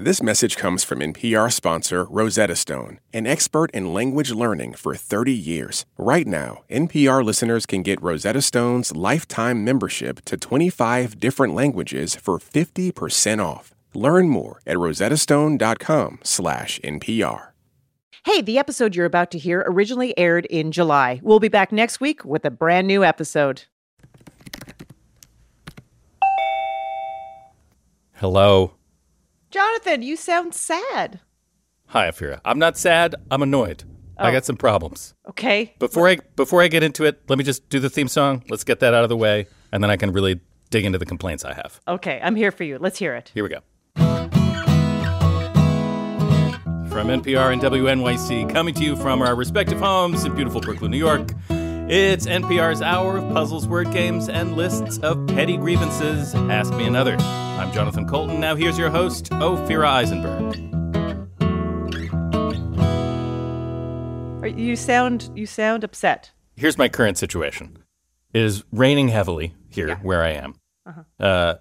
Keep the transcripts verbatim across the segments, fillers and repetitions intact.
This message comes from N P R sponsor Rosetta Stone, an expert in language learning for thirty years. Right now, N P R listeners can get Rosetta Stone's lifetime membership to twenty-five different languages for fifty percent off. Learn more at rosettastone dot com slash N P R. Hey, the episode you're about to hear originally aired in July. We'll be back next week with a brand new episode. Hello. Jonathan, you sound sad. Hi, Ophira. I'm not sad. I'm annoyed. Oh. I got some problems. Okay. Before I before I get into it, let me just do the theme song. Let's get that out of the way, and then I can really dig into the complaints I have. Okay, I'm here for you. Let's hear it. Here we go. From N P R and W N Y C, coming to you from our respective homes in beautiful Brooklyn, New York, it's N P R's Hour of Puzzles, Word Games, and Lists of Petty Grievances. Ask Me Another. I'm Jonathan Coulton. Now here's your host, Ophira Eisenberg. You sound, you sound upset. Here's my current situation. It is raining heavily here, yeah, where I am. Uh-huh. Uh,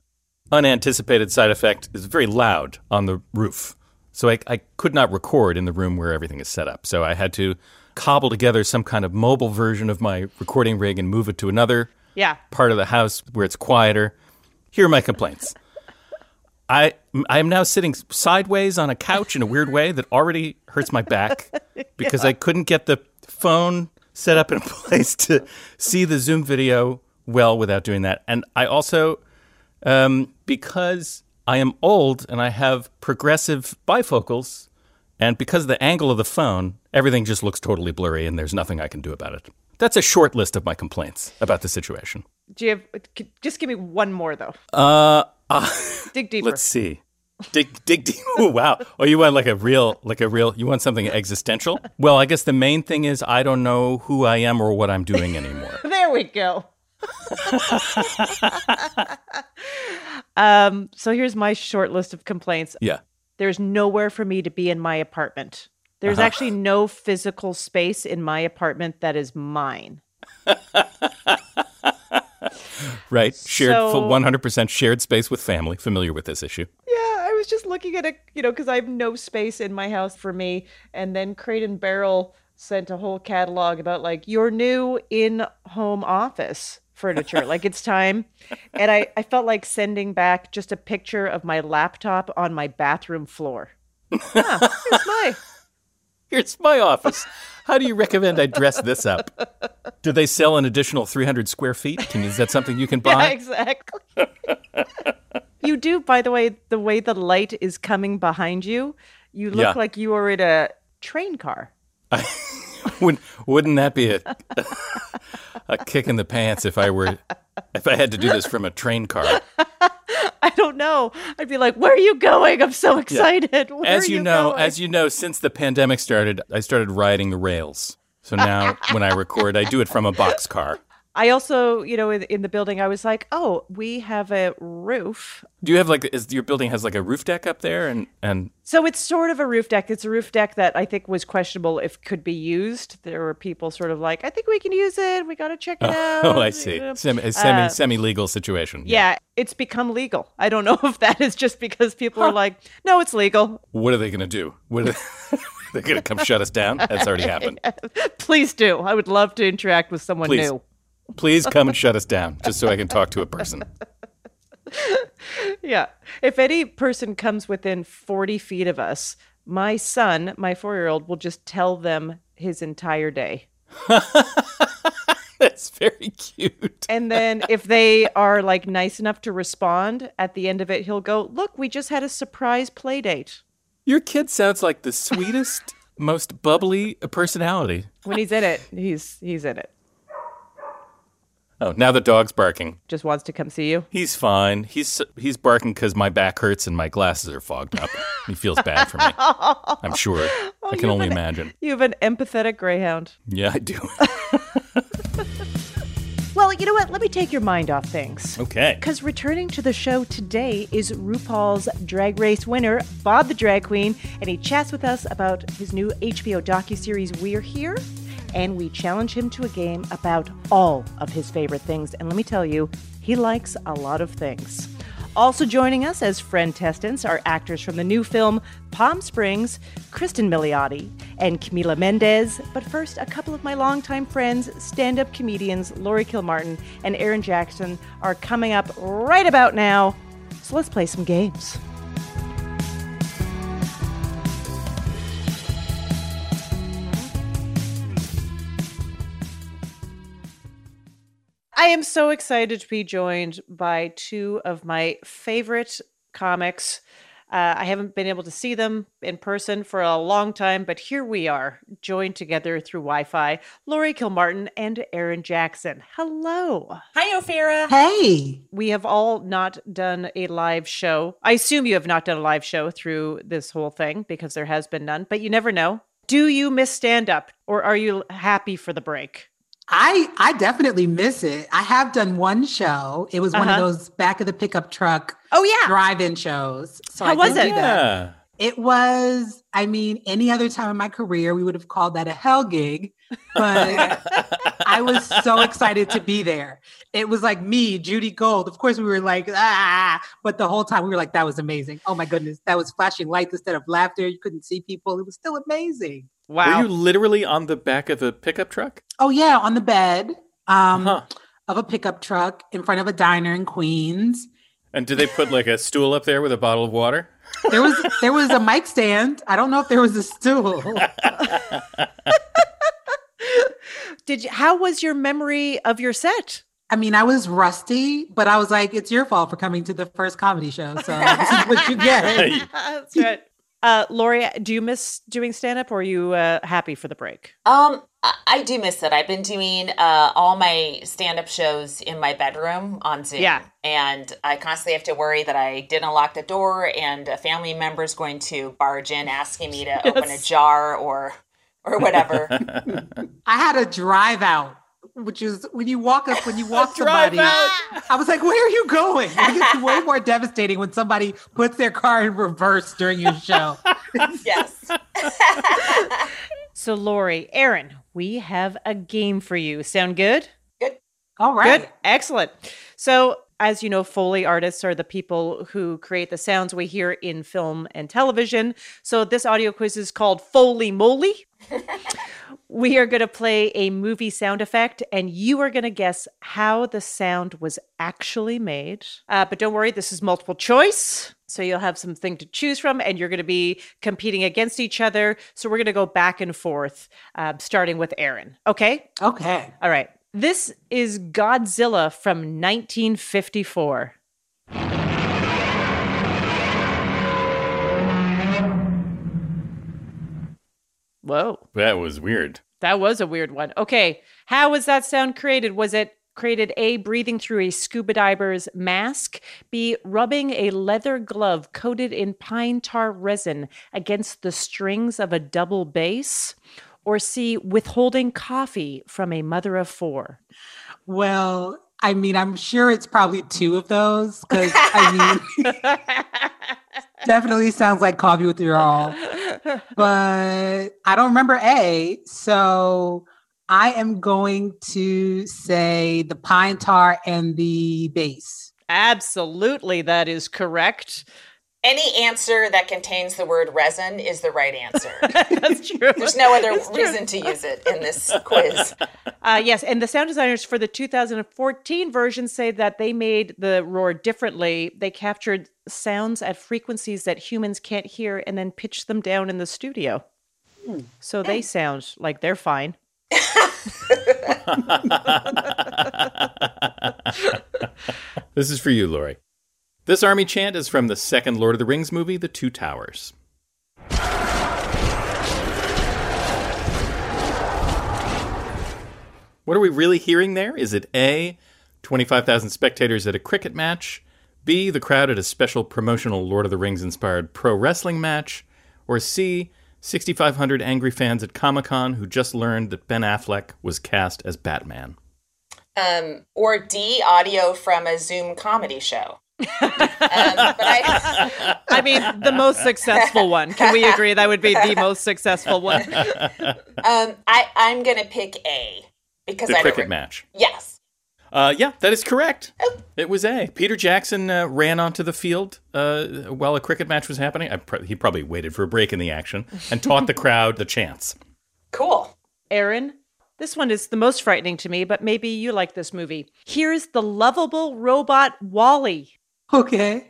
unanticipated side effect is very loud on the roof. So I, I could not record in the room where everything is set up. So I had to cobble together some kind of mobile version of my recording rig and move it to another yeah. part of the house where it's quieter. Here are my complaints. I I am now sitting sideways on a couch in a weird way that already hurts my back because yeah. I couldn't get the phone set up in a place to see the Zoom video well without doing that. And I also, um, because... I am old and I have progressive bifocals, and because of the angle of the phone, everything just looks totally blurry and there's nothing I can do about it. That's a short list of my complaints about the situation. Do you have, just give me one more, though. Uh, uh, dig deeper. Let's see. Dig dig deep. Oh, wow. Oh, you want like a real, like a real, you want something existential? Well, I guess the main thing is I don't know who I am or what I'm doing anymore. There we go. um, so here's my short list of complaints. Yeah. There's nowhere for me to be in my apartment. There's uh-huh. actually no physical space in my apartment that is mine. Right. Shared, so, one hundred percent shared space with family. Familiar with this issue. Yeah. I was just looking at it, you know, because I have no space in my house for me. And then Crate and Barrel sent a whole catalog about like your new in-home office furniture, like it's time. And I, I felt like sending back just a picture of my laptop on my bathroom floor. Huh, here's my here's my office. How do you recommend I dress this up? Do they sell an additional three hundred square feet? Can, is that something you can buy? Yeah, exactly. You do, by the way, the way the light is coming behind you, you look yeah. like you are in a train car. I, wouldn't, wouldn't that be a, a a kick in the pants if I were if I had to do this from a train car? I don't know. I'd be like, "Where are you going? I'm so excited." Yeah. As you, you know, going? as you know, since the pandemic started, I started riding the rails. So now, when I record, I do it from a boxcar. I also, you know, in, in the building, I was like, "Oh, we have a roof." Do you have like is your building has like a roof deck up there, and, and so it's sort of a roof deck. It's a roof deck that I think was questionable if could be used. There were people sort of like, "I think we can use it. We got to check it oh, out." Oh, I see. Semi, uh, semi semi legal situation. Yeah. yeah, it's become legal. I don't know if that is just because people huh. are like, "No, it's legal." What are they going to do? What are they- They're going to come shut us down? That's already happened. Please do. I would love to interact with someone Please. new. Please come and shut us down just so I can talk to a person. Yeah. If any person comes within forty feet of us, my son, my four-year-old, will just tell them his entire day. That's very cute. And then if they are like nice enough to respond, at the end of it, he'll go, "Look, we just had a surprise play date." Your kid sounds like the sweetest, most bubbly personality. When he's in it, he's he's in it. Oh, now the dog's barking. Just wants to come see you? He's fine. He's he's barking because my back hurts and my glasses are fogged up. He feels bad for me. I'm sure. Oh, I can only an, imagine. You have an empathetic greyhound. Yeah, I do. Well, you know what? Let me take your mind off things. Okay. Because returning to the show today is RuPaul's Drag Race winner, Bob the Drag Queen, and he chats with us about his new H B O docuseries, We're Here. And we challenge him to a game about all of his favorite things. And let me tell you, he likes a lot of things. Also joining us as friend testants are actors from the new film Palm Springs, Cristin Milioti and Camila Mendes. But first, a couple of my longtime friends, stand-up comedians Laurie Kilmartin and Erin Jackson, are coming up right about now. So let's play some games. I am so excited to be joined by two of my favorite comics. Uh, I haven't been able to see them in person for a long time, but here we are, joined together through Wi-Fi, Laurie Kilmartin and Erin Jackson. Hello. Hi, Ophira. Hey. We have all not done a live show. I assume you have not done a live show through this whole thing because there has been none, but you never know. Do you miss stand-up, or are you happy for the break? I, I definitely miss it. I have done one show. It was uh-huh. one of those back of the pickup truck oh, yeah. drive-in shows. So How I was it? Yeah. It was, I mean, any other time in my career, we would have called that a hell gig. But I was so excited to be there. It was like me, Judy Gold. Of course, we were like, ah, but the whole time we were like, that was amazing. Oh my goodness. That was flashing lights instead of laughter. You couldn't see people. It was still amazing. Wow. Were you literally on the back of a pickup truck? Oh, yeah, on the bed um, huh. of a pickup truck in front of a diner in Queens. And did they put like a stool up there with a bottle of water? There was there was a mic stand. I don't know if there was a stool. Did you, how was your memory of your set? I mean, I was rusty, but I was like, it's your fault for coming to the first comedy show. So this is what you get. That's good. Uh, Laurie, do you miss doing stand-up, or are you uh, happy for the break? Um, I, I do miss it. I've been doing uh, all my stand-up shows in my bedroom on Zoom. Yeah. And I constantly have to worry that I didn't lock the door and a family member is going to barge in asking me to yes. open a jar or or whatever. I had a drive out, which is when you walk up, when you walk somebody, out. I was like, where are you going? Like, it's way more devastating when somebody puts their car in reverse during your show. Yes. So Laurie, Erin, we have a game for you. Sound good? Good. All right. Good. Excellent. So as you know, Foley artists are the people who create the sounds we hear in film and television. So this audio quiz is called Foley Moly. We are going to play a movie sound effect, and you are going to guess how the sound was actually made. Uh, but don't worry, this is multiple choice, so you'll have something to choose from, and you're going to be competing against each other. So we're going to go back and forth, uh, starting with Erin. Okay? Okay. All right. This is Godzilla from nineteen fifty-four. Whoa. That was weird. That was a weird one. Okay. How was that sound created? Was it created A, breathing through a scuba diver's mask, B, rubbing a leather glove coated in pine tar resin against the strings of a double bass, or C, withholding coffee from a mother of four? Well, I mean, I'm sure it's probably two of those, because I mean, definitely sounds like coffee with your all. But I don't remember A, so I am going to say the pine tar and the bass. Absolutely, that is correct. Any answer that contains the word resin is the right answer. That's true. There's no other That's reason true. to use it in this quiz. Uh, yes, and the sound designers for the two thousand fourteen version say that they made the roar differently. They captured sounds at frequencies that humans can't hear and then pitched them down in the studio. Mm. So they sound like they're fine. This is for you, Laurie. This army chant is from the second Lord of the Rings movie, The Two Towers. What are we really hearing there? Is it A, twenty-five thousand spectators at a cricket match, B, the crowd at a special promotional Lord of the Rings-inspired pro wrestling match, or C, sixty-five hundred angry fans at Comic-Con who just learned that Ben Affleck was cast as Batman? Um, or D, audio from a Zoom comedy show. um, but I, I mean, the most successful one. Can we agree that would be the most successful one? um, I, I'm going to pick A because the I cricket re- match. Yes. Uh, yeah, that is correct. Oh. It was A. Peter Jackson uh, ran onto the field uh, while a cricket match was happening. I pr- he probably waited for a break in the action and taught the crowd the chants. Cool. Erin, this one is the most frightening to me, but maybe you like this movie. Here's the lovable robot Wall-E. Okay.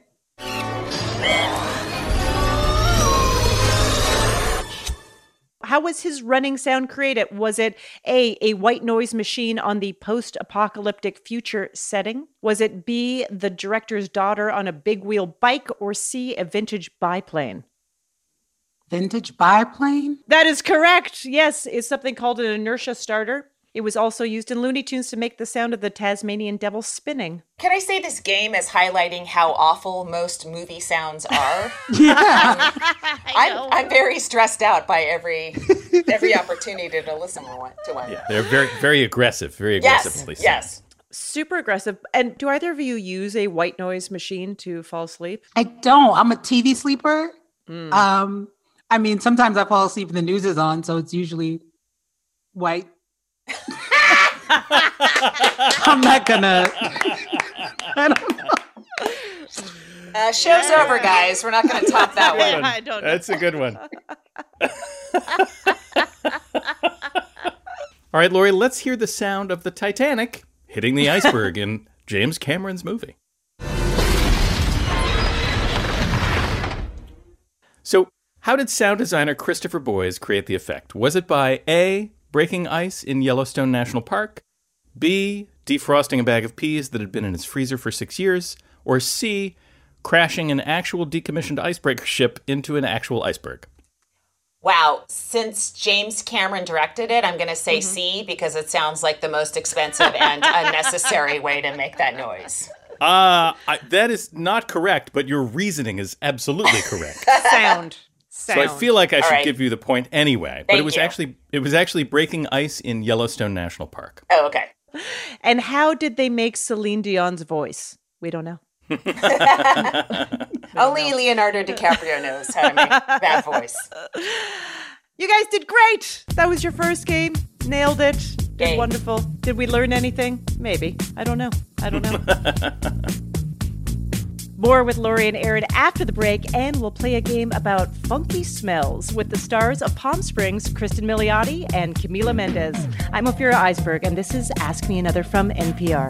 How was his running sound created? Was it A, a white noise machine on the post-apocalyptic future setting? Was it B, the director's daughter on a big wheel bike? Or C, a vintage biplane? Vintage biplane? That is correct. Yes, it's something called an inertia starter. It was also used in Looney Tunes to make the sound of the Tasmanian devil spinning. Can I say this game is highlighting how awful most movie sounds are? Yeah. I mean, I know. I'm, I'm very stressed out by every every opportunity to listen to one. Yeah, they're very very aggressive, very aggressively. Yes, yes. Super aggressive. And do either of you use a white noise machine to fall asleep? I don't. I'm a T V sleeper. Mm. Um, I mean, sometimes I fall asleep and the news is on, so it's usually white. I'm not gonna. I don't know. Uh, show's yeah. over, guys. We're not gonna top that one. Yeah, I don't know. That's a good one. All right, Laurie, let's hear the sound of the Titanic hitting the iceberg in James Cameron's movie. So, how did sound designer Christopher Boyes create the effect? Was it by A, breaking ice in Yellowstone National Park, B, defrosting a bag of peas that had been in his freezer for six years, or C, crashing an actual decommissioned icebreaker ship into an actual iceberg? Wow. Since James Cameron directed it, I'm going to say mm-hmm. C, because it sounds like the most expensive and unnecessary way to make that noise. Uh, I, that is not correct, but your reasoning is absolutely correct. Sound. Sound. So I feel like I All should right. give you the point anyway. Thank but it was you. actually it was actually breaking ice in Yellowstone National Park. Oh, okay. And how did they make Celine Dion's voice? We don't know. we don't Only know. Leonardo DiCaprio knows how to make that voice. You guys did great. That was your first game. Nailed it. Did Game. Wonderful. Did we learn anything? Maybe. I don't know. I don't know. More with Laurie and Erin after the break, and we'll play a game about funky smells with the stars of Palm Springs, Cristin Milioti and Camila Mendes. I'm Ophira Eisenberg, and this is Ask Me Another from N P R.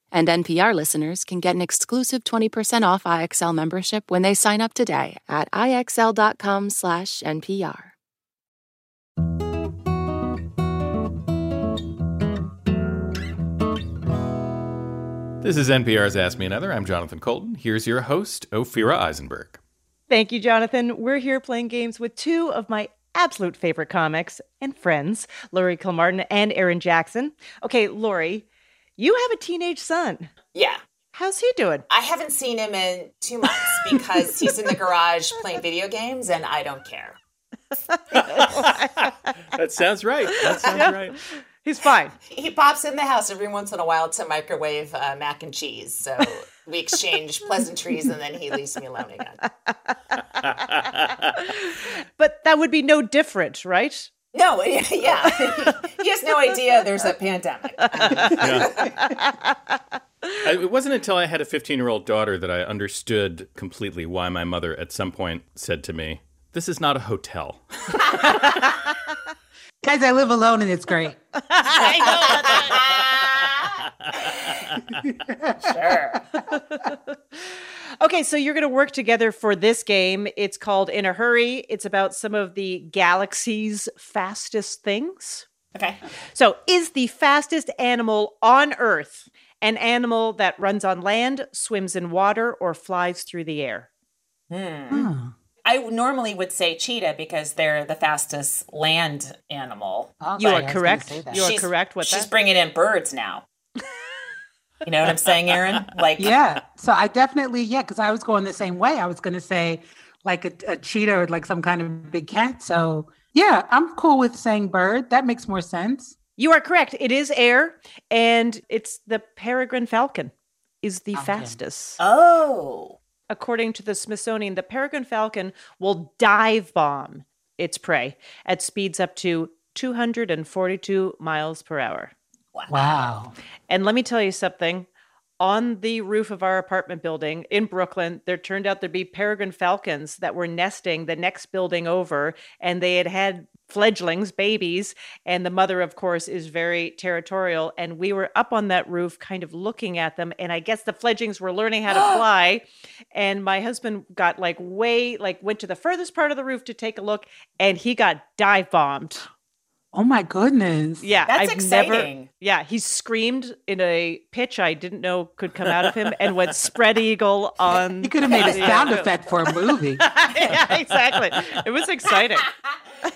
And N P R listeners can get an exclusive twenty percent off I X L membership when they sign up today at IXL.com slash NPR. This is N P R's Ask Me Another. I'm Jonathan Coulton. Here's your host, Ophira Eisenberg. Thank you, Jonathan. We're here playing games with two of my absolute favorite comics and friends, Laurie Kilmartin and Erin Jackson. Okay, Laurie, you have a teenage son. Yeah. How's he doing? I haven't seen him in two months because he's in the garage playing video games and I don't care. That sounds right. That sounds yeah. right. He's fine. He pops in the house every once in a while to microwave uh, mac and cheese. So we exchange pleasantries and then he leaves me alone again. But that would be no different, right? No, yeah. He has no idea there's a pandemic. Yeah. It wasn't until I had a fifteen-year-old daughter that I understood completely why my mother at some point said to me, This is not a hotel. Guys, I live alone and it's great. Sure. Okay, so you're going to work together for this game. It's called In a Hurry. It's about some of the galaxy's fastest things. Okay. So, is the fastest animal on Earth an animal that runs on land, swims in water, or flies through the air? Hmm. Hmm. I normally would say cheetah because they're the fastest land animal. Oh, you are correct. You are she's, correct. What she's that? Bringing in birds now. You know what I'm saying, Erin? Like, yeah. So I definitely, yeah, because I was going the same way. I was going to say like a, a cheetah or like some kind of big cat. So yeah, I'm cool with saying bird. That makes more sense. You are correct. It is air, and it's the peregrine falcon is the falcon. fastest. Oh. According to the Smithsonian, the peregrine falcon will dive bomb its prey at speeds up to two hundred forty-two miles per hour. Wow. wow. And let me tell you something. On the roof of our apartment building in Brooklyn, there turned out to be peregrine falcons that were nesting the next building over, and they had had fledglings, babies, and the mother, of course, is very territorial. And we were up on that roof kind of looking at them, and I guess the fledglings were learning how to fly, and my husband got like way, like went to the furthest part of the roof to take a look, and he got dive bombed. Oh my goodness. Yeah. That's I've exciting. Never, yeah. He screamed in a pitch I didn't know could come out of him and went spread eagle on. You could have made a sound effect for a movie. Yeah, exactly. It was exciting.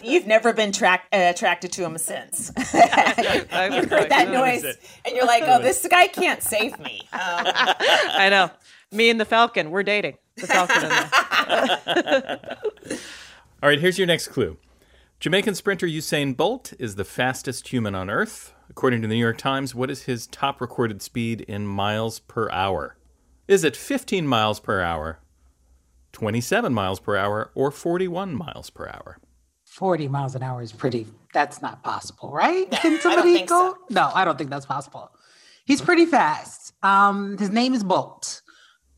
You've never been tra- uh, attracted to him since. You've heard that noise and you're like, oh, this guy can't save me. Um, I know. Me and the falcon, we're dating. The falcon and the. All right, here's your next clue. Jamaican sprinter Usain Bolt is the fastest human on Earth. According to the New York Times, what is his top recorded speed in miles per hour? Is it fifteen miles per hour, twenty-seven miles per hour, or forty-one miles per hour? forty miles an hour is pretty, that's not possible, right? Can somebody go? So. No, I don't think that's possible. He's pretty fast. Um, his name is Bolt.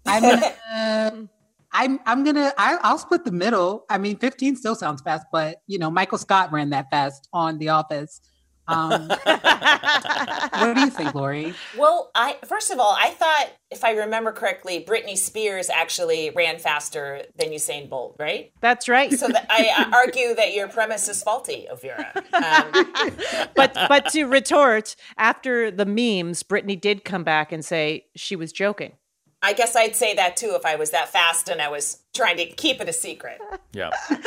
I'm gonna... I'm I'm gonna I, I'll split the middle. I mean, fifteen still sounds fast, but you know, Michael Scott ran that fast on The Office. Um, what do you think, Laurie? Well, I first of all, I thought if I remember correctly, Britney Spears actually ran faster than Usain Bolt, right? That's right. So that I, I argue that your premise is faulty, Ophira. Um, but but to retort, after the memes, Britney did come back and say she was joking. I guess I'd say that, too, if I was that fast and I was trying to keep it a secret. Yeah. I'm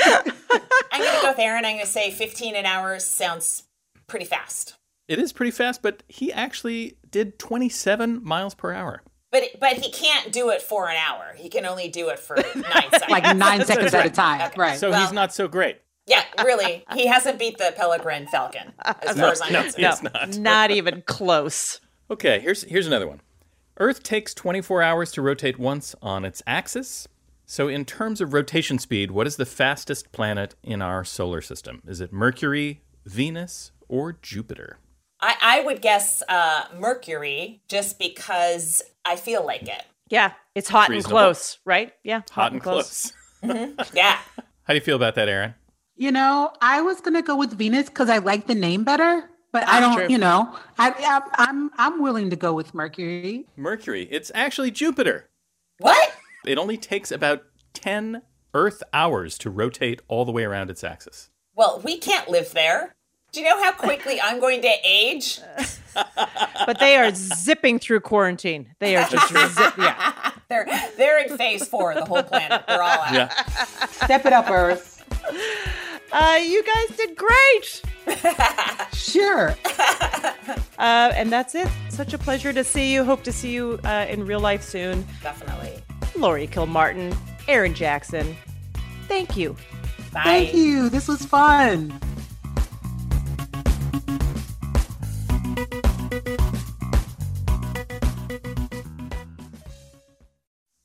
going to go with Erin. I'm going to say fifteen an hour sounds pretty fast. It is pretty fast, but he actually did twenty-seven miles per hour. But but he can't do it for an hour. He can only do it for nine seconds. Like nine seconds at a time. Okay. Right. So well, he's not so great. Yeah, really. He hasn't beat the peregrine falcon, as no, far as I'm no, concerned. He's not. Not even close. Okay, here's here's another one. Earth takes twenty-four hours to rotate once on its axis. So in terms of rotation speed, what is the fastest planet in our solar system? Is it Mercury, Venus, or Jupiter? I, I would guess uh, Mercury just because I feel like it. Yeah, it's hot Reasonable. and close, right? Yeah, hot, hot and, and close. close. Mm-hmm. Yeah. How do you feel about that, Erin? You know, I was going to go with Venus because I like the name better. But That's I don't, true. you know, I, I, I'm I'm willing to go with Mercury. Mercury. It's actually Jupiter. What? It only takes about ten Earth hours to rotate all the way around its axis. Well, we can't live there. Do you know how quickly I'm going to age? But they are zipping through quarantine. They are just zipping. Yeah. They're, they're in phase four, the whole planet. They're all out. Yeah. Step it up, Earth. Uh, you guys did great. Sure. uh, and that's it. Such a pleasure to see you. Hope to see you uh, in real life soon. Definitely. Laurie Kilmartin, Erin Jackson. Thank you. Bye. Thank you. This was fun.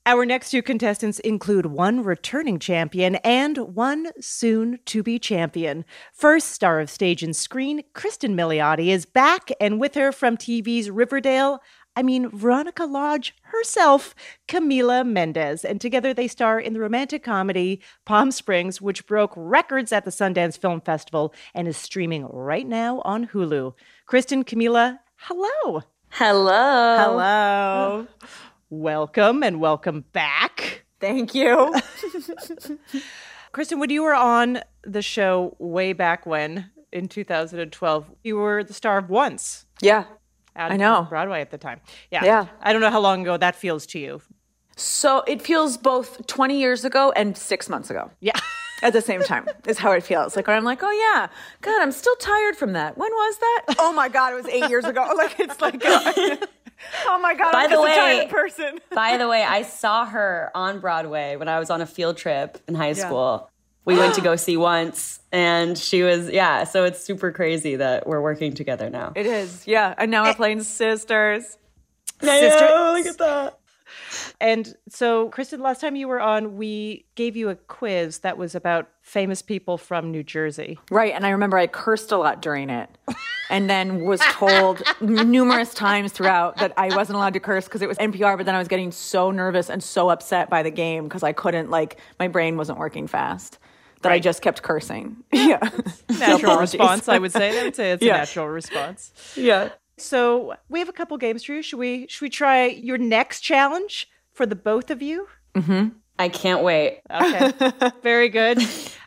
Our next two contestants include one returning champion and one soon-to-be champion. First, star of stage and screen, Cristin Milioti is back, and with her from T V's Riverdale, I mean, Veronica Lodge herself, Camila Mendes. And together they star in the romantic comedy Palm Springs, which broke records at the Sundance Film Festival and is streaming right now on Hulu. Cristin, Camila, hello. Hello. Hello. Welcome and welcome back. Thank you. Cristin, when you were on the show way back when, in two thousand twelve, you were the star of Once. Yeah. Out I know. Broadway at the time. Yeah. Yeah. I don't know how long ago that feels to you. So it feels both twenty years ago and six months ago. Yeah. At the same time is how it feels. Like when I'm like, oh, yeah, God, I'm still tired from that. When was that? Oh, my God, it was eight years ago. Like, it's like, oh, my God, I'm a tired person. By the way, I saw her on Broadway when I was on a field trip in high school. Yeah. We went to go see Once, and she was, yeah, so it's super crazy that we're working together now. It is, yeah. And now we're playing sisters. I sisters. Know, look at that. And so, Cristin, last time you were on, we gave you a quiz that was about famous people from New Jersey. Right, and I remember I cursed a lot during it, and then was told numerous times throughout that I wasn't allowed to curse because it was N P R, but then I was getting so nervous and so upset by the game because I couldn't, like, my brain wasn't working fast. That right. I just kept cursing. Yeah. Natural response, I would say. I would say it's yeah. a natural response. Yeah. So we have a couple games for you. Should we, should we try your next challenge for the both of you? Mm-hmm. I can't wait. Okay. Very good.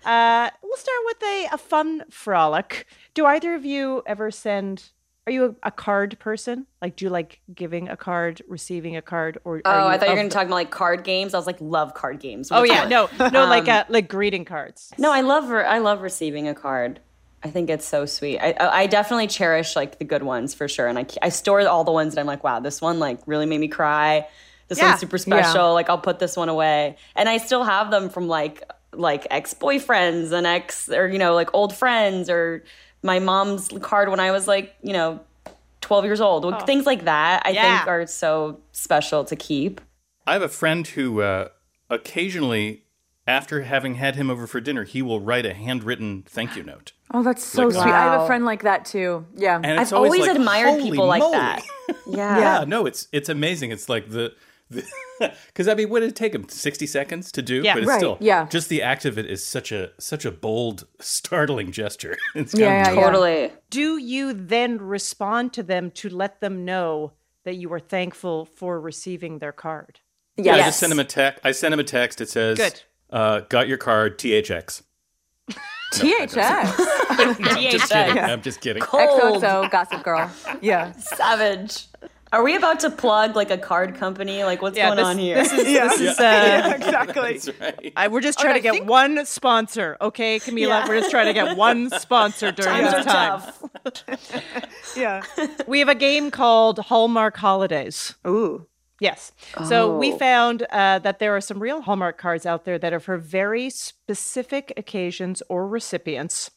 Uh, we'll start with a, a fun frolic. Do either of you ever send... Are you a, a card person? Like, do you like giving a card, receiving a card? Or oh, are you I thought you were going to talk about like card games. I was like, love card games. What oh yeah, no, no, um, like uh, like greeting cards. No, I love re- I love receiving a card. I think it's so sweet. I I definitely cherish like the good ones for sure, and I I store all the ones that I'm like, wow, this one like really made me cry. This yeah. one's super special. Yeah. Like I'll put this one away, and I still have them from like like ex-boyfriends and ex or you know like old friends or. My mom's card when I was like, you know, twelve years old. Oh. Things like that I yeah. think are so special to keep. I have a friend who uh, occasionally, after having had him over for dinner, he will write a handwritten thank you note. Oh, that's so like, sweet. Wow. I have a friend like that too. Yeah. And I've always, always like, admired people moly. Like that. Yeah. Yeah. No, it's it's amazing. It's like the... Because I mean, what did it take him sixty seconds to do? Yeah, but it's right, still, yeah. Just the act of it is such a such a bold, startling gesture. It's yeah, kind of yeah, totally. Yeah. Do you then respond to them to let them know that you are thankful for receiving their card? Yes. Yeah, I just sent him a text. I sent him a text. It says, "Good, uh, got your card, T H X." T H X. No, I'm just kidding. I'm just kidding. X O X O, Gossip Girl. Yeah, savage. Are we about to plug like a card company? Like what's yeah, going this, on here? This is, yeah. this is uh, yeah, exactly. Right. I, we're just trying okay, to get think... one sponsor, okay, Camila? Yeah. We're just trying to get one sponsor during this time. Yeah, we have a game called Hallmark Holidays. Ooh, yes. Oh. So we found uh, that there are some real Hallmark cards out there that are for very specific occasions or recipients.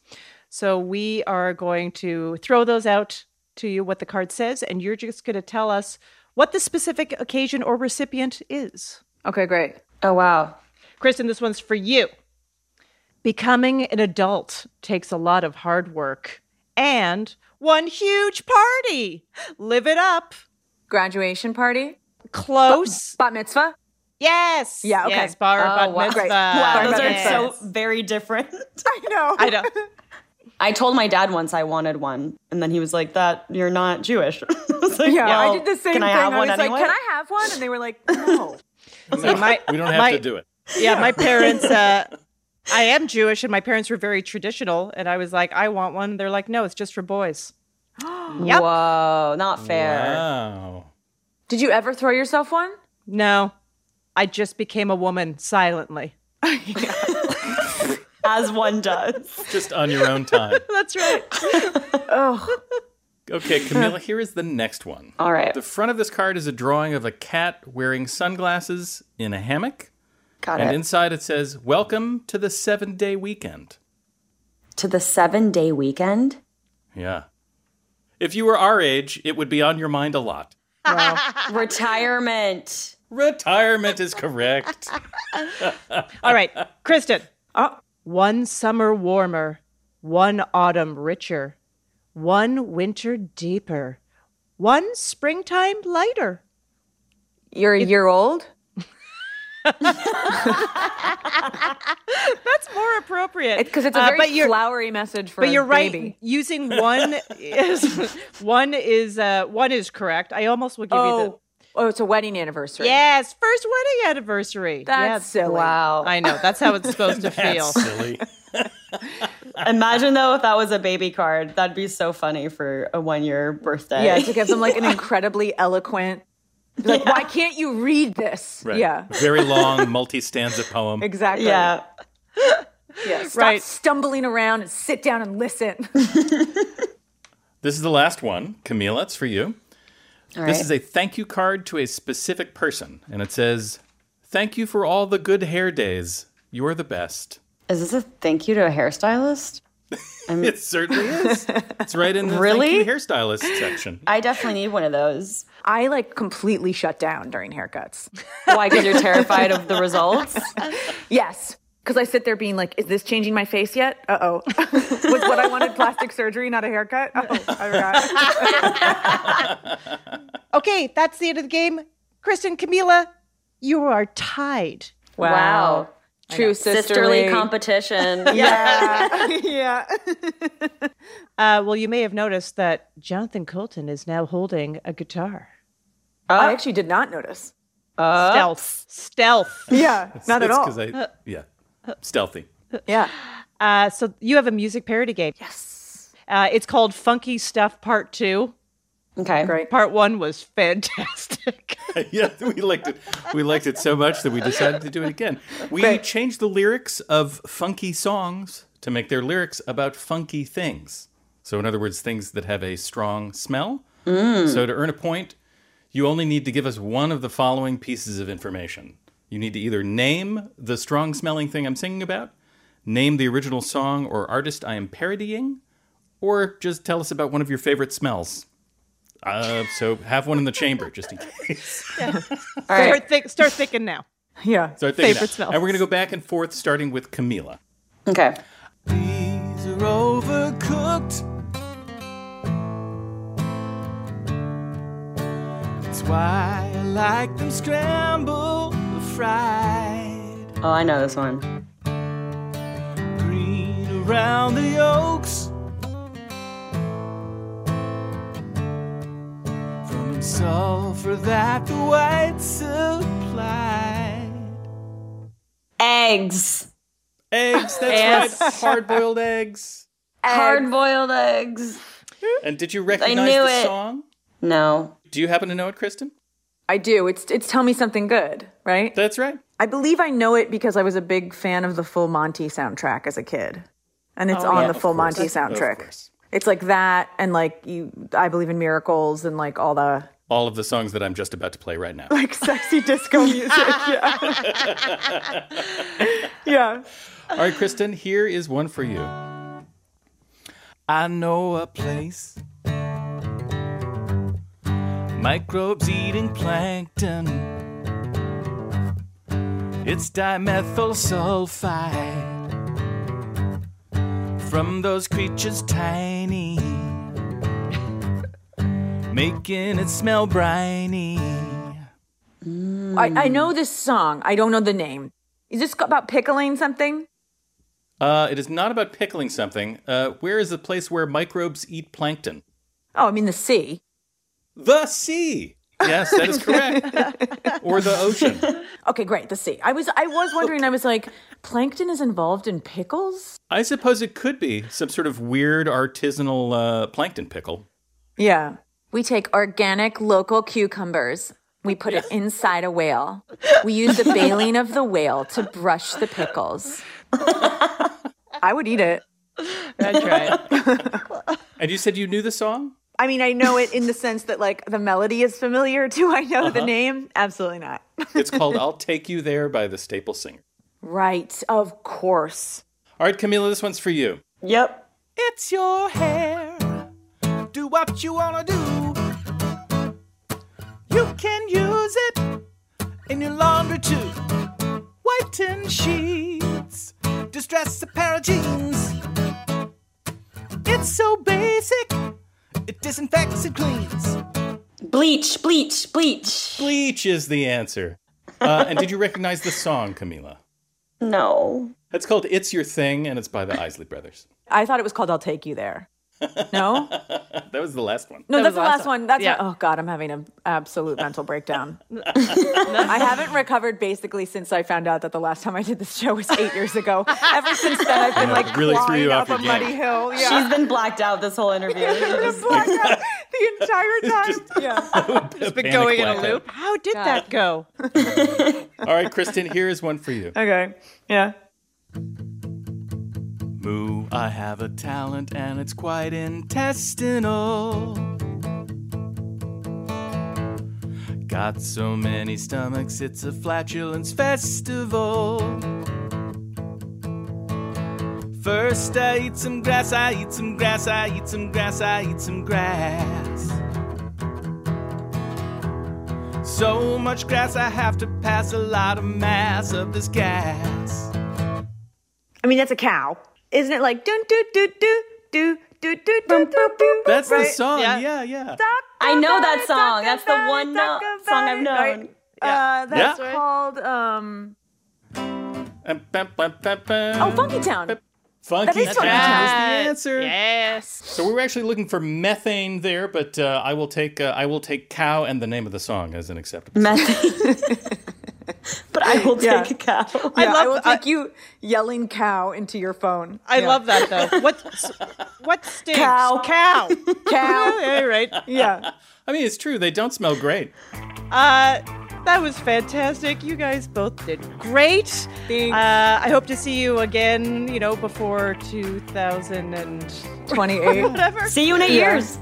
So we are going to throw those out to you what the card says, and you're just going to tell us what the specific occasion or recipient is. Okay, great. Oh, wow. Cristin, this one's for you. Becoming an adult takes a lot of hard work and one huge party. Live it up. Graduation party? Close. Bat, bat mitzvah? Yes. Yeah, okay. Yes, bar, oh, bat wow. mitzvah. Great. Wow, those are so very different. I know. I know. I told my dad once I wanted one, and then he was like, "That you're not Jewish." I was like, yeah, well, I did the same can thing. I have I was one anyway? Like, "Can I have one?" And they were like, "No, so my, we don't have my, to do it." Yeah, my parents. Uh, I am Jewish, and my parents were very traditional, and I was like, "I want one." They're like, "No, it's just for boys." Yep. Whoa, not fair. Wow. Did you ever throw yourself one? No, I just became a woman silently. Yeah. As one does. Just on your own time. That's right. Oh. Okay, Camila, here is the next one. All right. The front of this card is a drawing of a cat wearing sunglasses in a hammock. Got it. And inside it says, welcome to the seven-day weekend. To the seven-day weekend? Yeah. If you were our age, it would be on your mind a lot. Well, retirement. Retirement is correct. All right, Cristin. Oh. One summer warmer, one autumn richer, one winter deeper, one springtime later. You're a it- year old? That's more appropriate because it, it's a very uh, flowery message for. But a you're baby. Right. Using one is one is uh, one is correct. I almost will give oh. you the. Oh, it's a wedding anniversary. Yes, first wedding anniversary. That's yes. silly. Wow. I know. That's how it's supposed to feel. That's silly. Imagine, though, if that was a baby card. That'd be so funny for a one-year birthday. Yeah, to give them, like, an incredibly eloquent, like, yeah. why can't you read this? Right. Yeah. Very long, multi-stanza poem. Exactly. Yeah. yeah. Stop right. stumbling around and sit down and listen. This is the last one. Camila, it's for you. All this right. is a thank you card to a specific person. And it says, thank you for all the good hair days. You're the best. Is this a thank you to a hairstylist? I mean, it certainly is. It's right in the really? Thank you hairstylist section. I definitely need one of those. I, like, completely shut down during haircuts. Why? Because you're terrified of the results? Yes. Because I sit there being like, is this changing my face yet? Uh-oh. Was what I wanted plastic surgery, not a haircut? Oh, I forgot. Okay, that's the end of the game. Cristin, Camila, you are tied. Wow. wow. True sisterly. sisterly competition. Yeah. yeah. uh, well, you may have noticed that Jonathan Coulton is now holding a guitar. Uh, I actually did not notice. Uh, Stealth. Stealth. Yeah, it's, not it's at all. I, yeah. Stealthy. Yeah. Uh, so you have a music parody game. Yes. Uh, it's called Funky Stuff Part two. Okay. Great. Part one was fantastic. yeah, we liked it. We liked it so much that we decided to do it again. We Great. Changed the lyrics of funky songs to make their lyrics about funky things. So in other words, things that have a strong smell. Mm. So to earn a point, you only need to give us one of the following pieces of information. You need to either name the strong-smelling thing I'm singing about, name the original song or artist I am parodying, or just tell us about one of your favorite smells. Uh, so have one in the chamber, just in case. Yeah. All right. Start, think, start thinking now. Yeah. Start thinking favorite now. Smells. And we're going to go back and forth, starting with Camila. Okay. These are overcooked. That's why I like them scrambled. Fried. Oh, I know this one. Green around the oaks. From sulfur that the white supplied. Eggs. Eggs, that's yes. right. Hard-boiled eggs. eggs. Hard-boiled eggs. And did you recognize I knew the it. Song? No. Do you happen to know it, Cristin? I do. It's it's Tell Me Something Good, right? That's right. I believe I know it because I was a big fan of the Full Monty soundtrack as a kid. And it's oh, on yeah, the Full Monty soundtrack. It's like that and like you I Believe in Miracles and like all the all of the songs that I'm just about to play right now. Like sexy disco music. Yeah. yeah. All right, Cristin, here is one for you. I know a place. Microbes eating plankton. It's dimethyl sulfide from those creatures tiny, making it smell briny. Mm. I, I know this song. I don't know the name. Is this about pickling something? Uh, it is not about pickling something. Uh, where is the place where microbes eat plankton? Oh, I mean the sea. The sea. Yes, that is correct. Or the ocean. Okay, great. The sea. I was I was wondering, I was like, plankton is involved in pickles? I suppose it could be some sort of weird artisanal uh, plankton pickle. Yeah. We take organic local cucumbers. We put yes. it inside a whale. We use the baleen of the whale to brush the pickles. I would eat it. I'd try it. And you said you knew the song? I mean, I know it in the sense that, like, the melody is familiar. Do I know uh-huh. the name? Absolutely not. It's called I'll Take You There by the Staple Singer. Right. Of course. All right, Camila, this one's for you. Yep. It's your hair. Do what you want to do. You can use it in your laundry, too. Whiten sheets. Distress a pair of jeans. It's so basic. It disinfects and cleans. Bleach, bleach, bleach. Bleach is the answer. Uh, and did you recognize the song, Camila? No. It's called It's Your Thing, and it's by the Isley Brothers. I thought it was called I'll Take You There. No? That was the last one. No, that that's the last, last one. one. That's yeah. one. Oh, God, I'm having an absolute mental breakdown. I haven't recovered basically since I found out that the last time I did this show was eight years ago. Ever since then, I've been you know, like really climbing up a game. muddy hill. Yeah. She's been blacked out this whole interview. She's been blacked out the entire time. Just, yeah. It's been going in a loop. Out. How did God. that go? All right, Kristen, here is one for you. Okay. Yeah. Moo, I have a talent and it's quite intestinal. Got so many stomachs, it's a flatulence festival. First I eat some grass, I eat some grass, I eat some grass, I eat some grass. So much grass I have to pass a lot of mass of this gas. I mean, that's a cow. Isn't it like do do do do do do do do do? That's right? The song. Yeah, yeah. yeah. I know that song. That's the one no- song I've known. Right. Yeah. Uh, that's yeah. called um. Oh, Funky Town. Funky Town is the answer. Yes. So we were actually looking for methane there, but uh, I will take uh, I will take cow and the name of the song as an acceptable. Methane. But I will take yeah. a cow. Yeah, I, love, I will take uh, you yelling cow into your phone. I yeah. love that, though. What, what stinks? Cow. Cow. Cow. All right. Yeah. I mean, it's true. They don't smell great. Uh, that was fantastic. You guys both did great. Thanks. Uh, I hope to see you again, you know, before two thousand twenty-eight. Whatever. See you in eight yeah. years.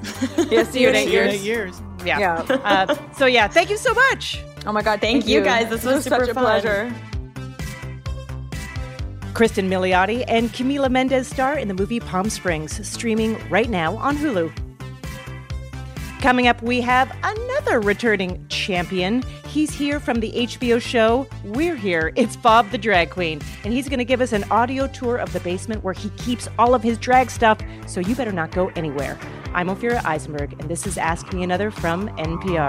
Yeah, see you in eight see years. See you in eight years. Yeah. yeah. Uh, so, yeah, thank you so much. Oh, my God. Thank, Thank you. you, guys. This, this was such a fun. pleasure. Cristin Milioti and Camila Mendes star in the movie Palm Springs, streaming right now on Hulu. Coming up, we have another returning champion. He's here from the H B O show We're Here. It's Bob the Drag Queen, and he's going to give us an audio tour of the basement where he keeps all of his drag stuff, so you better not go anywhere. I'm Ophira Eisenberg, and this is Ask Me Another from N P R.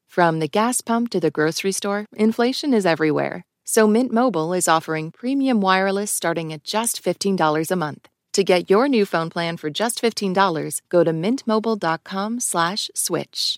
From the gas pump to the grocery store, inflation is everywhere. So Mint Mobile is offering premium wireless starting at just fifteen dollars a month. To get your new phone plan for just fifteen dollars, go to mint mobile dot com slash switch.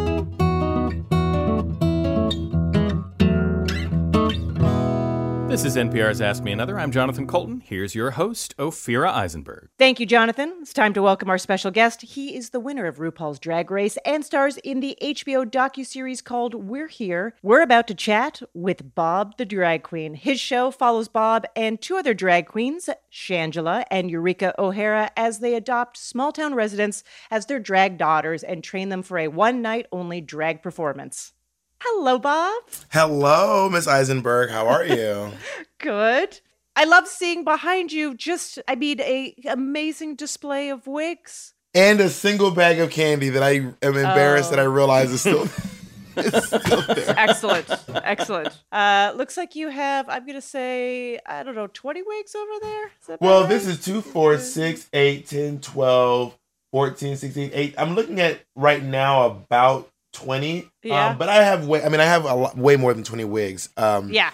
This is N P R's Ask Me Another. I'm Jonathan Coulton. Here's your host, Ophira Eisenberg. Thank you, Jonathan. It's time to welcome our special guest. He is the winner of RuPaul's Drag Race and stars in the H B O docuseries called We're Here. We're about to chat with Bob the Drag Queen. His show follows Bob and two other drag queens, Shangela and Eureka O'Hara, as they adopt small-town residents as their drag daughters and train them for a one-night-only drag performance. Hello, Bob. Hello, Miss Eisenberg. How are you? Good. I love seeing behind you just, I mean, a amazing display of wigs. And a single bag of candy that I am embarrassed oh. that I realize is still, is still there. Excellent. Excellent. Uh, looks like you have, I'm going to say, I don't know, twenty wigs over there? Is that well, right? This is two, four, six, eight, ten, twelve, fourteen, sixteen, eight. I'm looking at right now about twenty, yeah. um, but I have way. I mean, I have a lot, way more than twenty wigs. Um, yeah.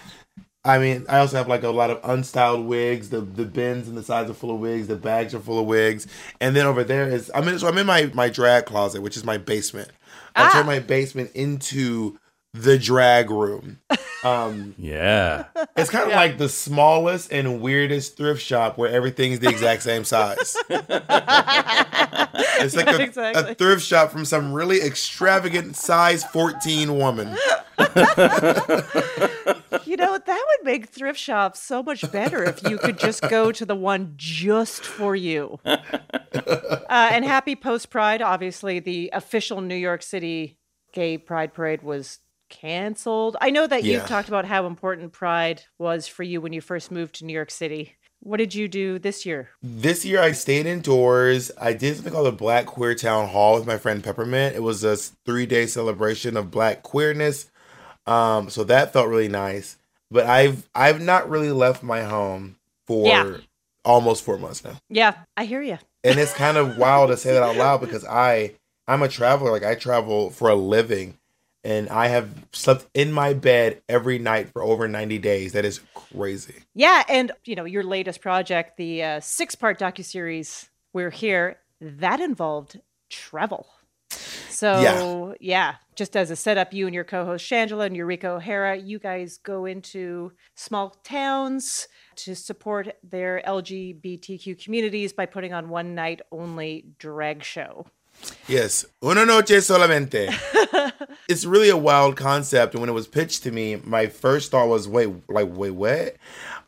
I mean, I also have like a lot of unstyled wigs. The the bins and the sides are full of wigs. The bags are full of wigs. And then over there is I'm in. So I'm in my, my drag closet, which is my basement. Ah. I turned my basement into the drag room. Um, yeah. It's kind of yeah. like the smallest and weirdest thrift shop where everything's the exact same size. It's like yeah, a, exactly. a thrift shop from some really extravagant size fourteen woman. You know, that would make thrift shops so much better if you could just go to the one just for you. Uh, and happy post-Pride. Obviously, the official New York City Gay Pride Parade was canceled. I know that yeah. you've talked about how important Pride was for you when you first moved to New York City. What did you do this year? This year, I stayed indoors. I did something called a Black Queer Town Hall with my friend Peppermint. It was a three-day celebration of Black queerness. Um, so that felt really nice. But I've I've not really left my home for yeah. almost four months now. Yeah, I hear you. And it's kind of wild to say that out loud because I, I'm a traveler. Like, I travel for a living. And I have slept in my bed every night for over ninety days. That is crazy. Yeah, and, you know, your latest project, the uh, six-part docuseries, We're Here, that involved travel. So, yeah. yeah, just as a setup, you and your co-host Shangela and Eureka O'Hara, you guys go into small towns to support their L G B T Q communities by putting on one night only drag show. Yes. Una noche solamente. It's really a wild concept. And when it was pitched to me, my first thought was, wait, like, wait, what?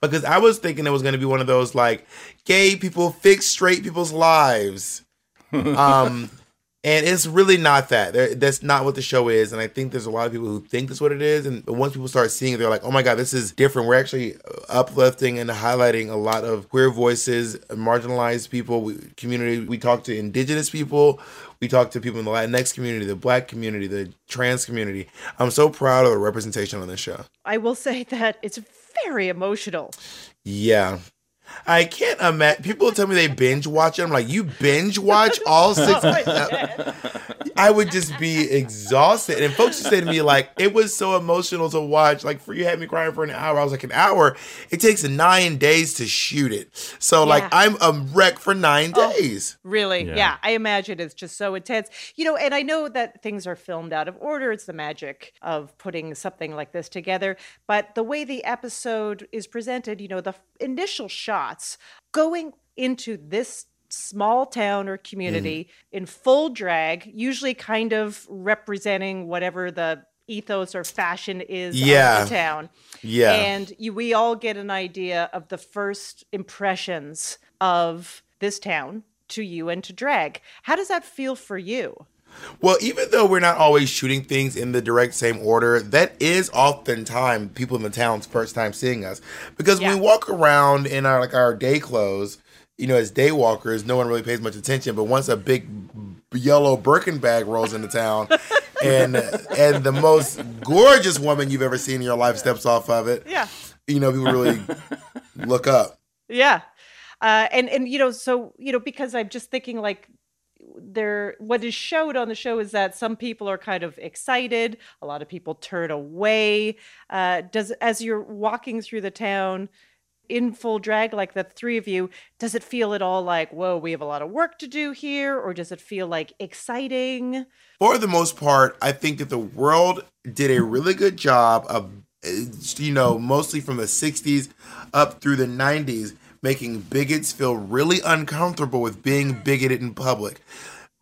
Because I was thinking it was going to be one of those, like, gay people fix straight people's lives. um... And it's really not that. They're, that's not what the show is. And I think there's a lot of people who think that's what it is. And once people start seeing it, they're like, oh, my God, this is different. We're actually uplifting and highlighting a lot of queer voices, marginalized people, we, community. We talk to indigenous people. We talk to people in the Latinx community, the Black community, the trans community. I'm so proud of the representation on this show. I will say that it's very emotional. Yeah. I can't imagine. People tell me they binge watch it. I'm like, you binge watch all six? Oh, I would just be exhausted. And folks just say to me, like, it was so emotional to watch. Like, for you had me crying for an hour. I was like, an hour? It takes nine days to shoot it. So, yeah. like, I'm a wreck for nine oh, days. Really? Yeah. yeah. I imagine it's just so intense. You know, and I know that things are filmed out of order. It's the magic of putting something like this together. But the way the episode is presented, you know, the initial shot going into this small town or community mm. in full drag, usually kind of representing whatever the ethos or fashion is yeah. of the town. Yeah. And you, we all get an idea of the first impressions of this town to you and to drag. How does that feel for you? Well, even though we're not always shooting things in the direct same order, that is oftentimes people in the town's first time seeing us. Because yeah. we walk around in our like our day clothes, you know, as day walkers, no one really pays much attention. But once a big yellow Birkin bag rolls into town and and the most gorgeous woman you've ever seen in your life steps off of it, yeah. you know, people really look up. Yeah. Uh, and, and, you know, so, you know, because I'm just thinking like, There, what is showed on the show is that some people are kind of excited. A lot of people turn away. Uh, does as you're walking through the town in full drag, like the three of you, does it feel at all like, whoa, we have a lot of work to do here? Or does it feel like exciting? For the most part, I think that the world did a really good job of, you know, mostly from the sixties up through the nineties, making bigots feel really uncomfortable with being bigoted in public.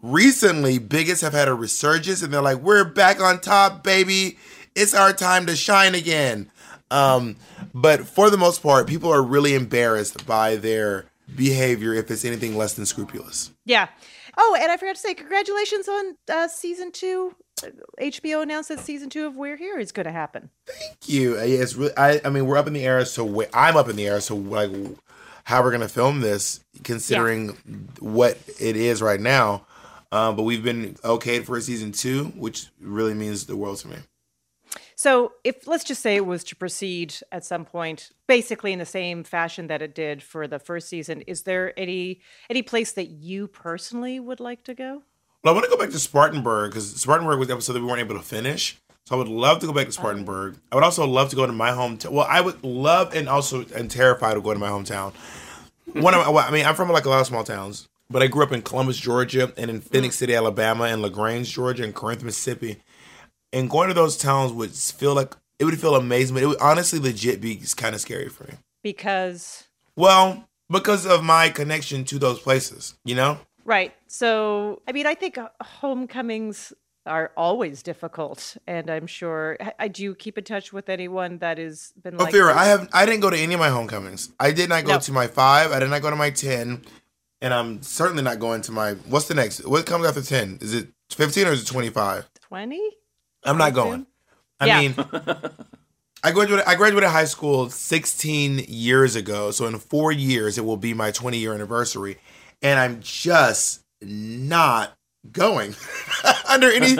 Recently, bigots have had a resurgence, and they're like, we're back on top, baby. It's our time to shine again. Um, but for the most part, people are really embarrassed by their behavior if it's anything less than scrupulous. Yeah. Oh, and I forgot to say, congratulations on uh, season two. H B O announced that season two of We're Here is going to happen. Thank you. It's really, I, I mean, we're up in the air, so we, I'm up in the air, so like... how we're going to film this, considering yeah. what it is right now. Um, but we've been okayed for season two, which really means the world to me. So if let's just say it was to proceed at some point, basically in the same fashion that it did for the first season, is there any any place that you personally would like to go? Well, I want to go back to Spartanburg, because Spartanburg was the episode that we weren't able to finish. So I would love to go back to Spartanburg. I would also love to go to my hometown. Well, I would love and also am terrified of going to my hometown. One of my, I mean, I'm from like a lot of small towns, but I grew up in Columbus, Georgia, and in Phoenix City, Alabama, and LaGrange, Georgia, and Corinth, Mississippi. and going to those towns would feel like, it would feel amazing, but it would honestly legit be kind of scary for me. Because? Well, because of my connection to those places, you know? Right. So, I mean, I think homecomings are always difficult, and I'm sure. I do you keep in touch with anyone that has been like? Ophira, I have. I didn't go to any of my homecomings. I did not go no. to my five. I did not go to my ten, and I'm certainly not going to my. What's the next? What comes after ten? Is it fifteen or is it twenty-five? Twenty. I'm not going. I yeah. mean, I graduated. I graduated high school sixteen years ago, so in four years it will be my twenty year anniversary, and I'm just not going under any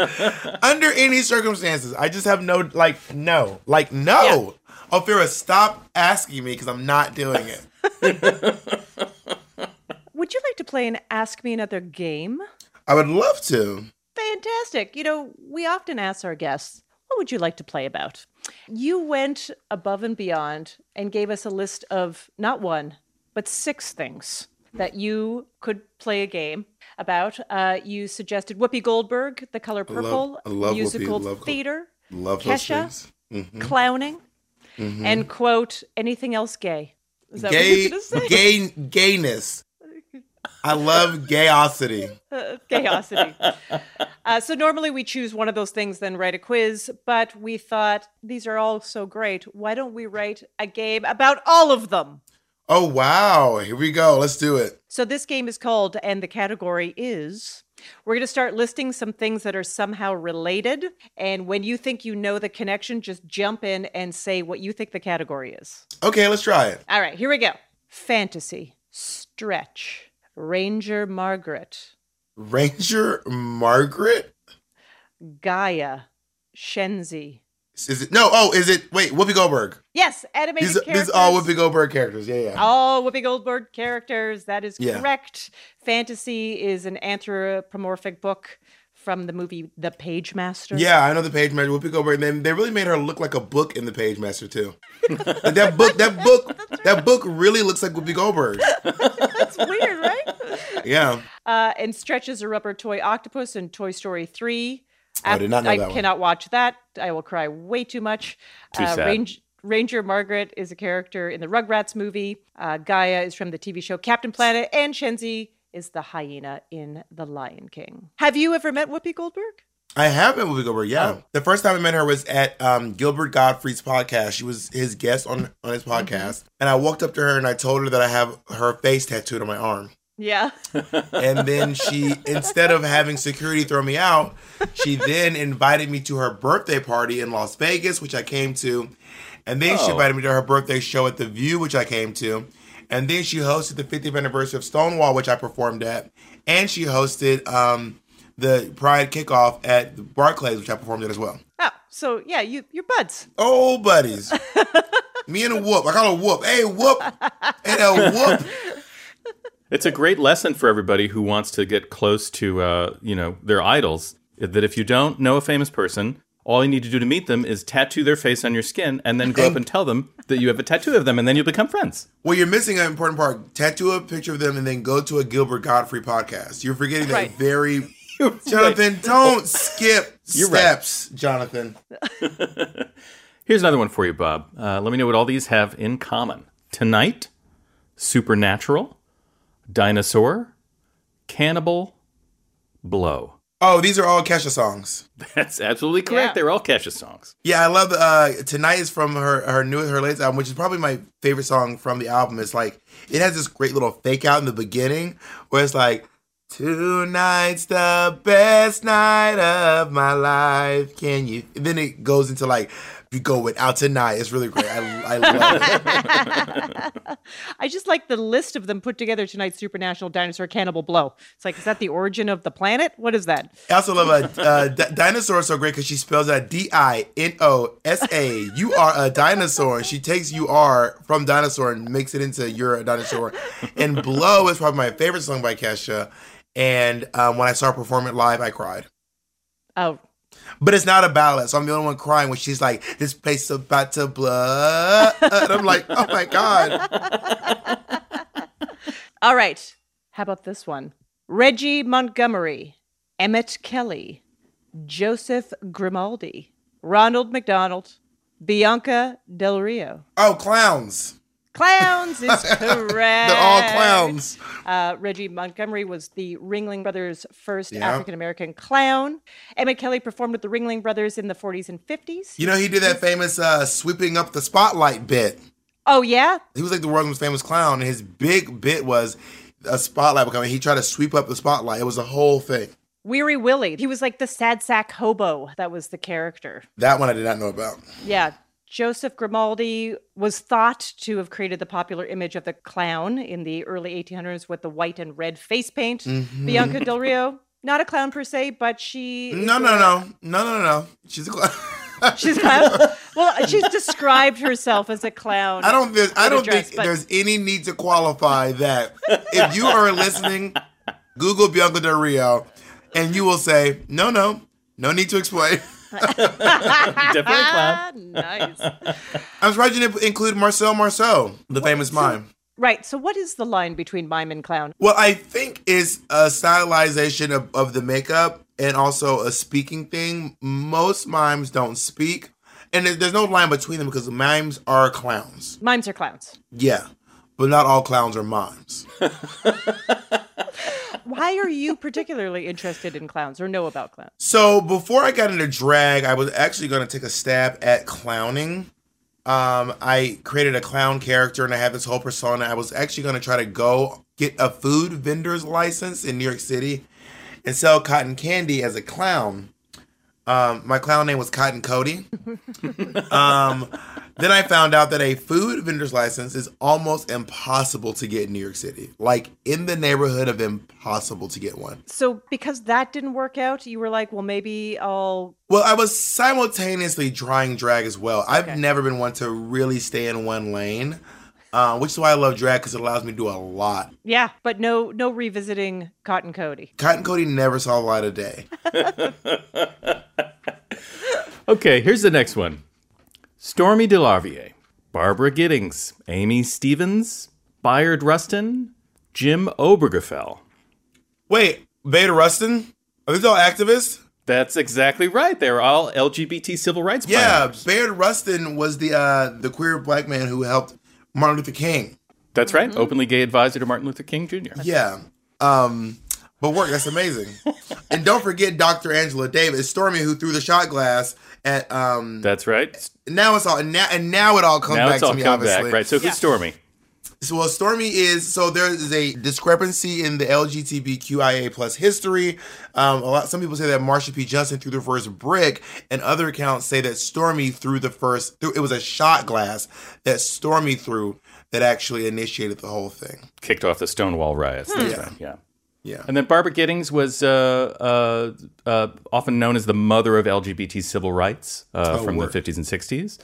under any circumstances. I just have no like no like no. Yeah. Ophira, stop asking me because I'm not doing it. Would you like to play an Ask Me Another game? I would love to. Fantastic. You know, we often ask our guests, what would you like to play about? You went above and beyond and gave us a list of not one, but six things that you could play a game about. Uh, you suggested Whoopi Goldberg, The Color Purple, I love, I love musical Whoopi, love, theater, love Kesha, mm-hmm. clowning, mm-hmm. and quote, anything else gay. Is that gay, what you're gonna say? Gay, gayness. I love gayosity. Uh, gayosity. Uh, so normally we choose one of those things, then write a quiz. But we thought these are all so great. Why don't we write a game about all of them? Oh, wow. Here we go. Let's do it. So this game is called, and the category is, we're going to start listing some things that are somehow related. And when you think you know the connection, just jump in and say what you think the category is. Okay, let's try it. All right, here we go. Fantasy, stretch, Ranger Margaret. Ranger Margaret? Gaia, Shenzi. Is it no? Oh, is it? Wait, Whoopi Goldberg. Yes, animated these, characters. These are all Whoopi Goldberg characters. Yeah, yeah. All Whoopi Goldberg characters. That is yeah. correct. Fantasy is an anthropomorphic book from the movie The Pagemaster. Yeah, I know The Pagemaster. Whoopi Goldberg. They, they really made her look like a book in The Pagemaster too. Like that book. That book. Right. That book really looks like Whoopi Goldberg. That's weird, right? Yeah. Uh, and Stretch is a rubber toy octopus in Toy Story three. Oh, I did not know I that cannot one. watch that. I will cry way too much. Too uh, sad. Ranger, Ranger Margaret is a character in the Rugrats movie. Uh, Gaia is from the T V show Captain Planet. And Shenzi is the hyena in The Lion King. Have you ever met Whoopi Goldberg? I have met Whoopi Goldberg, yeah. Oh. The first time I met her was at um, Gilbert Gottfried's podcast. She was his guest on, on his podcast. Mm-hmm. And I walked up to her and I told her that I have her face tattooed on my arm. Yeah. And then she, instead of having security throw me out, she then invited me to her birthday party in Las Vegas, which I came to. And then oh. she invited me to her birthday show at The View, which I came to. And then she hosted the fiftieth anniversary of Stonewall, which I performed at. And she hosted um, the Pride kickoff at Barclays, which I performed at as well. Oh, so yeah, you, you're buds. Oh, buddies. Me and a Whoop. I call her Whoop. Hey, Whoop. Hey, a Whoop. It's a great lesson for everybody who wants to get close to, uh, you know, their idols, that if you don't know a famous person, all you need to do to meet them is tattoo their face on your skin and then go and, up and tell them that you have a tattoo of them, and then you'll become friends. Well, you're missing an important part. Tattoo a picture of them and then go to a Gilbert Gottfried podcast. You're forgetting right. that very... Jonathan, right. don't skip you're steps, right. Jonathan. Here's another one for you, Bob. Uh, let me know what all these have in common. Tonight, supernatural. Dinosaur, cannibal, blow. Oh, these are all Kesha songs. That's absolutely correct. Yeah. They're all Kesha songs. Yeah, I love uh, Tonight is from her her new her latest album, which is probably my favorite song from the album. It's like it has this great little fake out in the beginning where it's like, tonight's the best night of my life. Can you? And then it goes into like, you go without tonight. It's really great. I, I love it. I just like the list of them put together. Tonight, supernatural, dinosaur, cannibal, blow. It's like, is that the origin of the planet? What is that? I also love a uh, d- dinosaur so great because she spells out D I N O S A. You are a dinosaur. She takes you are from dinosaur and makes it into you're a dinosaur. And blow is probably my favorite song by Kesha. And um, when I saw her perform it live, I cried. Oh. But it's not a ballad, so I'm the only one crying when she's like, this place is about to blow. And I'm like, oh, my God. All right. How about this one? Reggie Montgomery, Emmett Kelly, Joseph Grimaldi, Ronald McDonald, Bianca Del Rio. Oh, clowns. Clowns is correct. They're all clowns. Uh, Reggie Montgomery was the Ringling Brothers' first yeah. African-American clown. Emmett Kelly performed with the Ringling Brothers in the forties and fifties. You know, he did that famous uh, sweeping up the spotlight bit. Oh, yeah? He was like the world's most famous clown, and his big bit was a spotlight becoming. He tried to sweep up the spotlight. It was a whole thing. Weary Willie. He was like the sad sack hobo. That was the character. That one I did not know about. Yeah. Joseph Grimaldi was thought to have created the popular image of the clown in the early eighteen hundreds with the white and red face paint. Mm-hmm. Bianca Del Rio, not a clown per se, but she... No, no, no. No, no, no. She's a clown. She's a clown? Well, she's described herself as a clown. I don't, there's, I don't dress, think but... there's any need to qualify that. If you are listening, Google Bianca Del Rio, and you will say, no, no, no need to explain. Definitely clown. Nice. I was right you didn't include Marcel Marceau, the what, famous so, mime. Right. So what is the line between mime and clown? Well, I think it's a stylization of, of the makeup and also a speaking thing. Most mimes don't speak. And there's no line between them because mimes are clowns. Mimes are clowns. Yeah. But not all clowns are mimes. Why are you particularly interested in clowns or know about clowns? So before I got into drag, I was actually going to take a stab at clowning. Um, I created a clown character and I had this whole persona. I was actually going to try to go get a food vendor's license in New York City and sell cotton candy as a clown. Um, my clown name was Cotton Cody. um, then I found out that a food vendor's license is almost impossible to get in New York City. Like, in the neighborhood of impossible to get one. So because that didn't work out, you were like, well, maybe I'll... Well, I was simultaneously trying drag as well. Okay. I've never been one to really stay in one lane, uh, which is why I love drag, because it allows me to do a lot. Yeah, but no, no revisiting Cotton Cody. Cotton Cody never saw the light of day. Okay, here's the next one. Stormé DeLarverie, Barbara Gittings, Amy Stevens, Bayard Rustin, Jim Obergefell. Wait, Bayard Rustin? Are these all activists? That's exactly right. They're all L G B T civil rights pioneers. Yeah, Bayard Rustin was the uh, the queer black man who helped Martin Luther King. That's right. Mm-hmm. Openly gay advisor to Martin Luther King Junior That's yeah. Um, but work, that's amazing. And don't forget Doctor Angela Davis, Stormy, who threw the shot glass at... Um, that's right. Now it's all... And now, and now it all comes now back all to me, obviously. Back, right, so yeah. Who's Stormy? So, well, Stormy is... So there is a discrepancy in the L G B T Q I A plus history. Um, a lot, some people say that Marsha P. Johnson threw the first brick, and other accounts say that Stormy threw the first... Threw, it was a shot glass that Stormy threw that actually initiated the whole thing. Kicked off the Stonewall riots. Hmm. Yeah. Right. Yeah. Yeah. And then Barbara Gittings was uh, uh, uh, often known as the mother of L G B T civil rights uh, oh, from word. the fifties and sixties.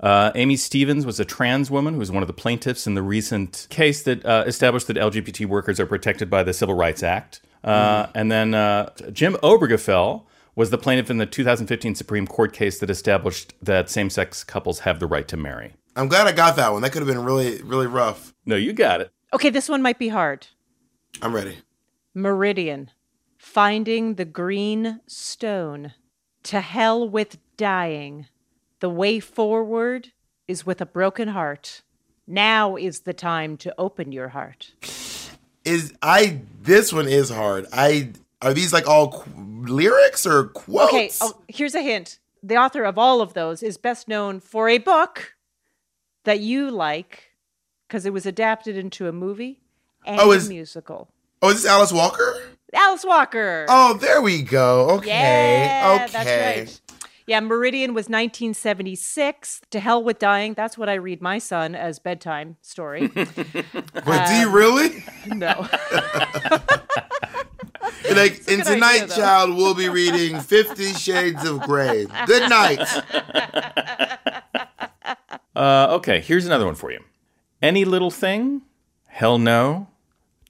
Uh, Amy Stevens was a trans woman who was one of the plaintiffs in the recent case that uh, established that L G B T workers are protected by the Civil Rights Act. Uh, mm. And then uh, Jim Obergefell was the plaintiff in the two thousand fifteen Supreme Court case that established that same-sex couples have the right to marry. I'm glad I got that one. That could have been really, really rough. No, you got it. Okay, this one might be hard. I'm ready. Meridian, Finding the Green Stone, To Hell with Dying, The Way Forward is with a Broken Heart, Now is the Time to Open Your Heart. Is I this one is hard. I are these like all qu- lyrics or quotes? Okay, oh, here's a hint. The author of all of those is best known for a book that you like because it was adapted into a movie and oh, is- a musical. Oh, is this Alice Walker? Alice Walker. Oh, there we go. Okay. Yeah, okay. That's right. Yeah, Meridian was nineteen seventy-six. To Hell with Dying. That's what I read my son as bedtime story. Wait, um, do you really? No. Like, and tonight, idea, child, we'll be reading Fifty Shades of Grey. Good night. Uh, okay, here's another one for you. Any Little Thing? Hell No.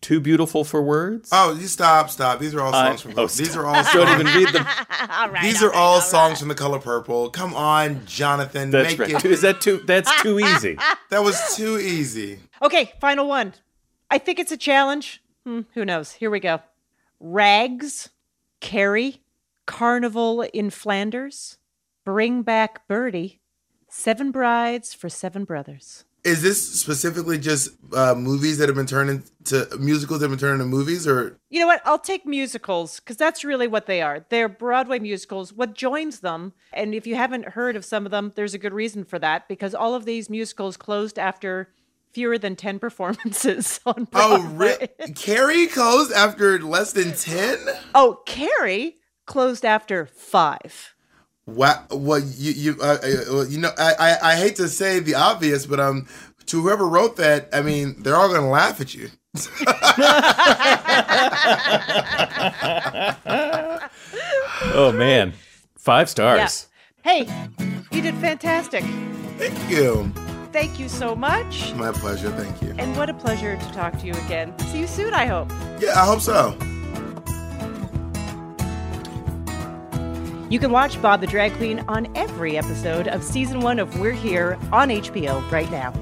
Too Beautiful for Words. Oh, you stop, stop. These are all songs uh, from. Oh, these are all. Songs. Don't even read them. All right, these all are right, all, all songs right. from The Color Purple. Come on, Jonathan. That's make right. It. Is that too? That's too easy. That was too easy. Okay, final one. I think it's a challenge. Hmm, who knows? Here we go. Rags, Carrie, Carnival in Flanders, Bring Back Birdie, Seven Brides for Seven Brothers. Is this specifically just uh, movies that have been turned into musicals that have been turned into movies, or? You know what? I'll take musicals because that's really what they are. They're Broadway musicals. What joins them, and if you haven't heard of some of them, there's a good reason for that, because all of these musicals closed after fewer than ten performances on Broadway. Oh, re- Carrie closed after less than ten? Oh, Carrie closed after five. Wow. Well, you you uh, you know, I, I I hate to say the obvious, but um, to whoever wrote that, I mean, they're all gonna laugh at you. Oh man, five stars. Yeah. Hey, you did fantastic. Thank you. Thank you so much. My pleasure. Thank you. And what a pleasure to talk to you again. See you soon, I hope. Yeah, I hope so. You can watch Bob the Drag Queen on every episode of Season one of We're Here on H B O right now.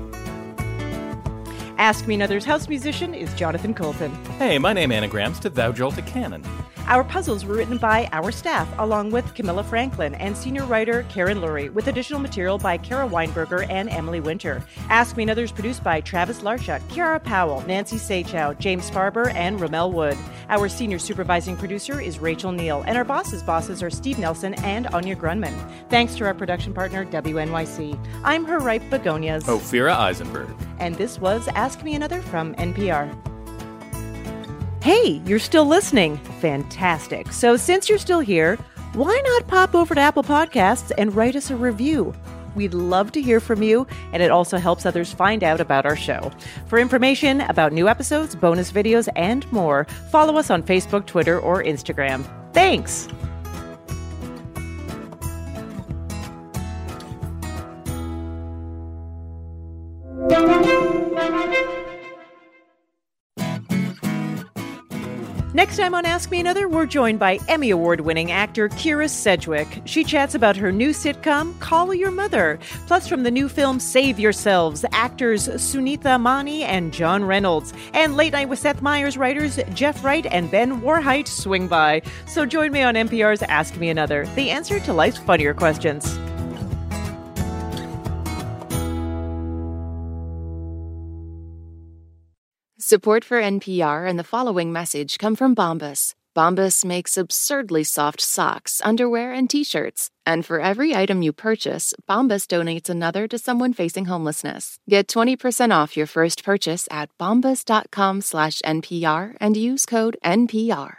Ask Me Another's house musician is Jonathan Coulton. Hey, my name anagrams to Thou Jolt a Cannon. Our puzzles were written by our staff, along with Camilla Franklin and senior writer Karen Lurie, with additional material by Kara Weinberger and Emily Winter. Ask Me Another is produced by Travis Larchuk, Kiara Powell, Nancy Seychow, James Farber, and Ramel Wood. Our senior supervising producer is Rachel Neal, and our bosses' bosses are Steve Nelson and Anya Grunman. Thanks to our production partner, W N Y C. I'm her ripe begonias, Ophira Eisenberg. And this was Ask Me Another from N P R. Hey, you're still listening. Fantastic. So since you're still here, why not pop over to Apple Podcasts and write us a review? We'd love to hear from you, and it also helps others find out about our show. For information about new episodes, bonus videos, and more, follow us on Facebook, Twitter, or Instagram. Thanks! Next time on Ask Me Another, we're joined by Emmy Award-winning actor Kira Sedgwick. She chats about her new sitcom, Call Your Mother. Plus, from the new film Save Yourselves, actors Sunitha Mani and John Reynolds. And Late Night with Seth Meyers writers Jeff Wright and Ben Warheit swing by. So join me on N P R's Ask Me Another, the answer to life's funnier questions. Support for N P R and the following message come from Bombas. Bombas makes absurdly soft socks, underwear, and T-shirts. And for every item you purchase, Bombas donates another to someone facing homelessness. Get twenty percent off your first purchase at bombas.com slash NPR and use code N P R.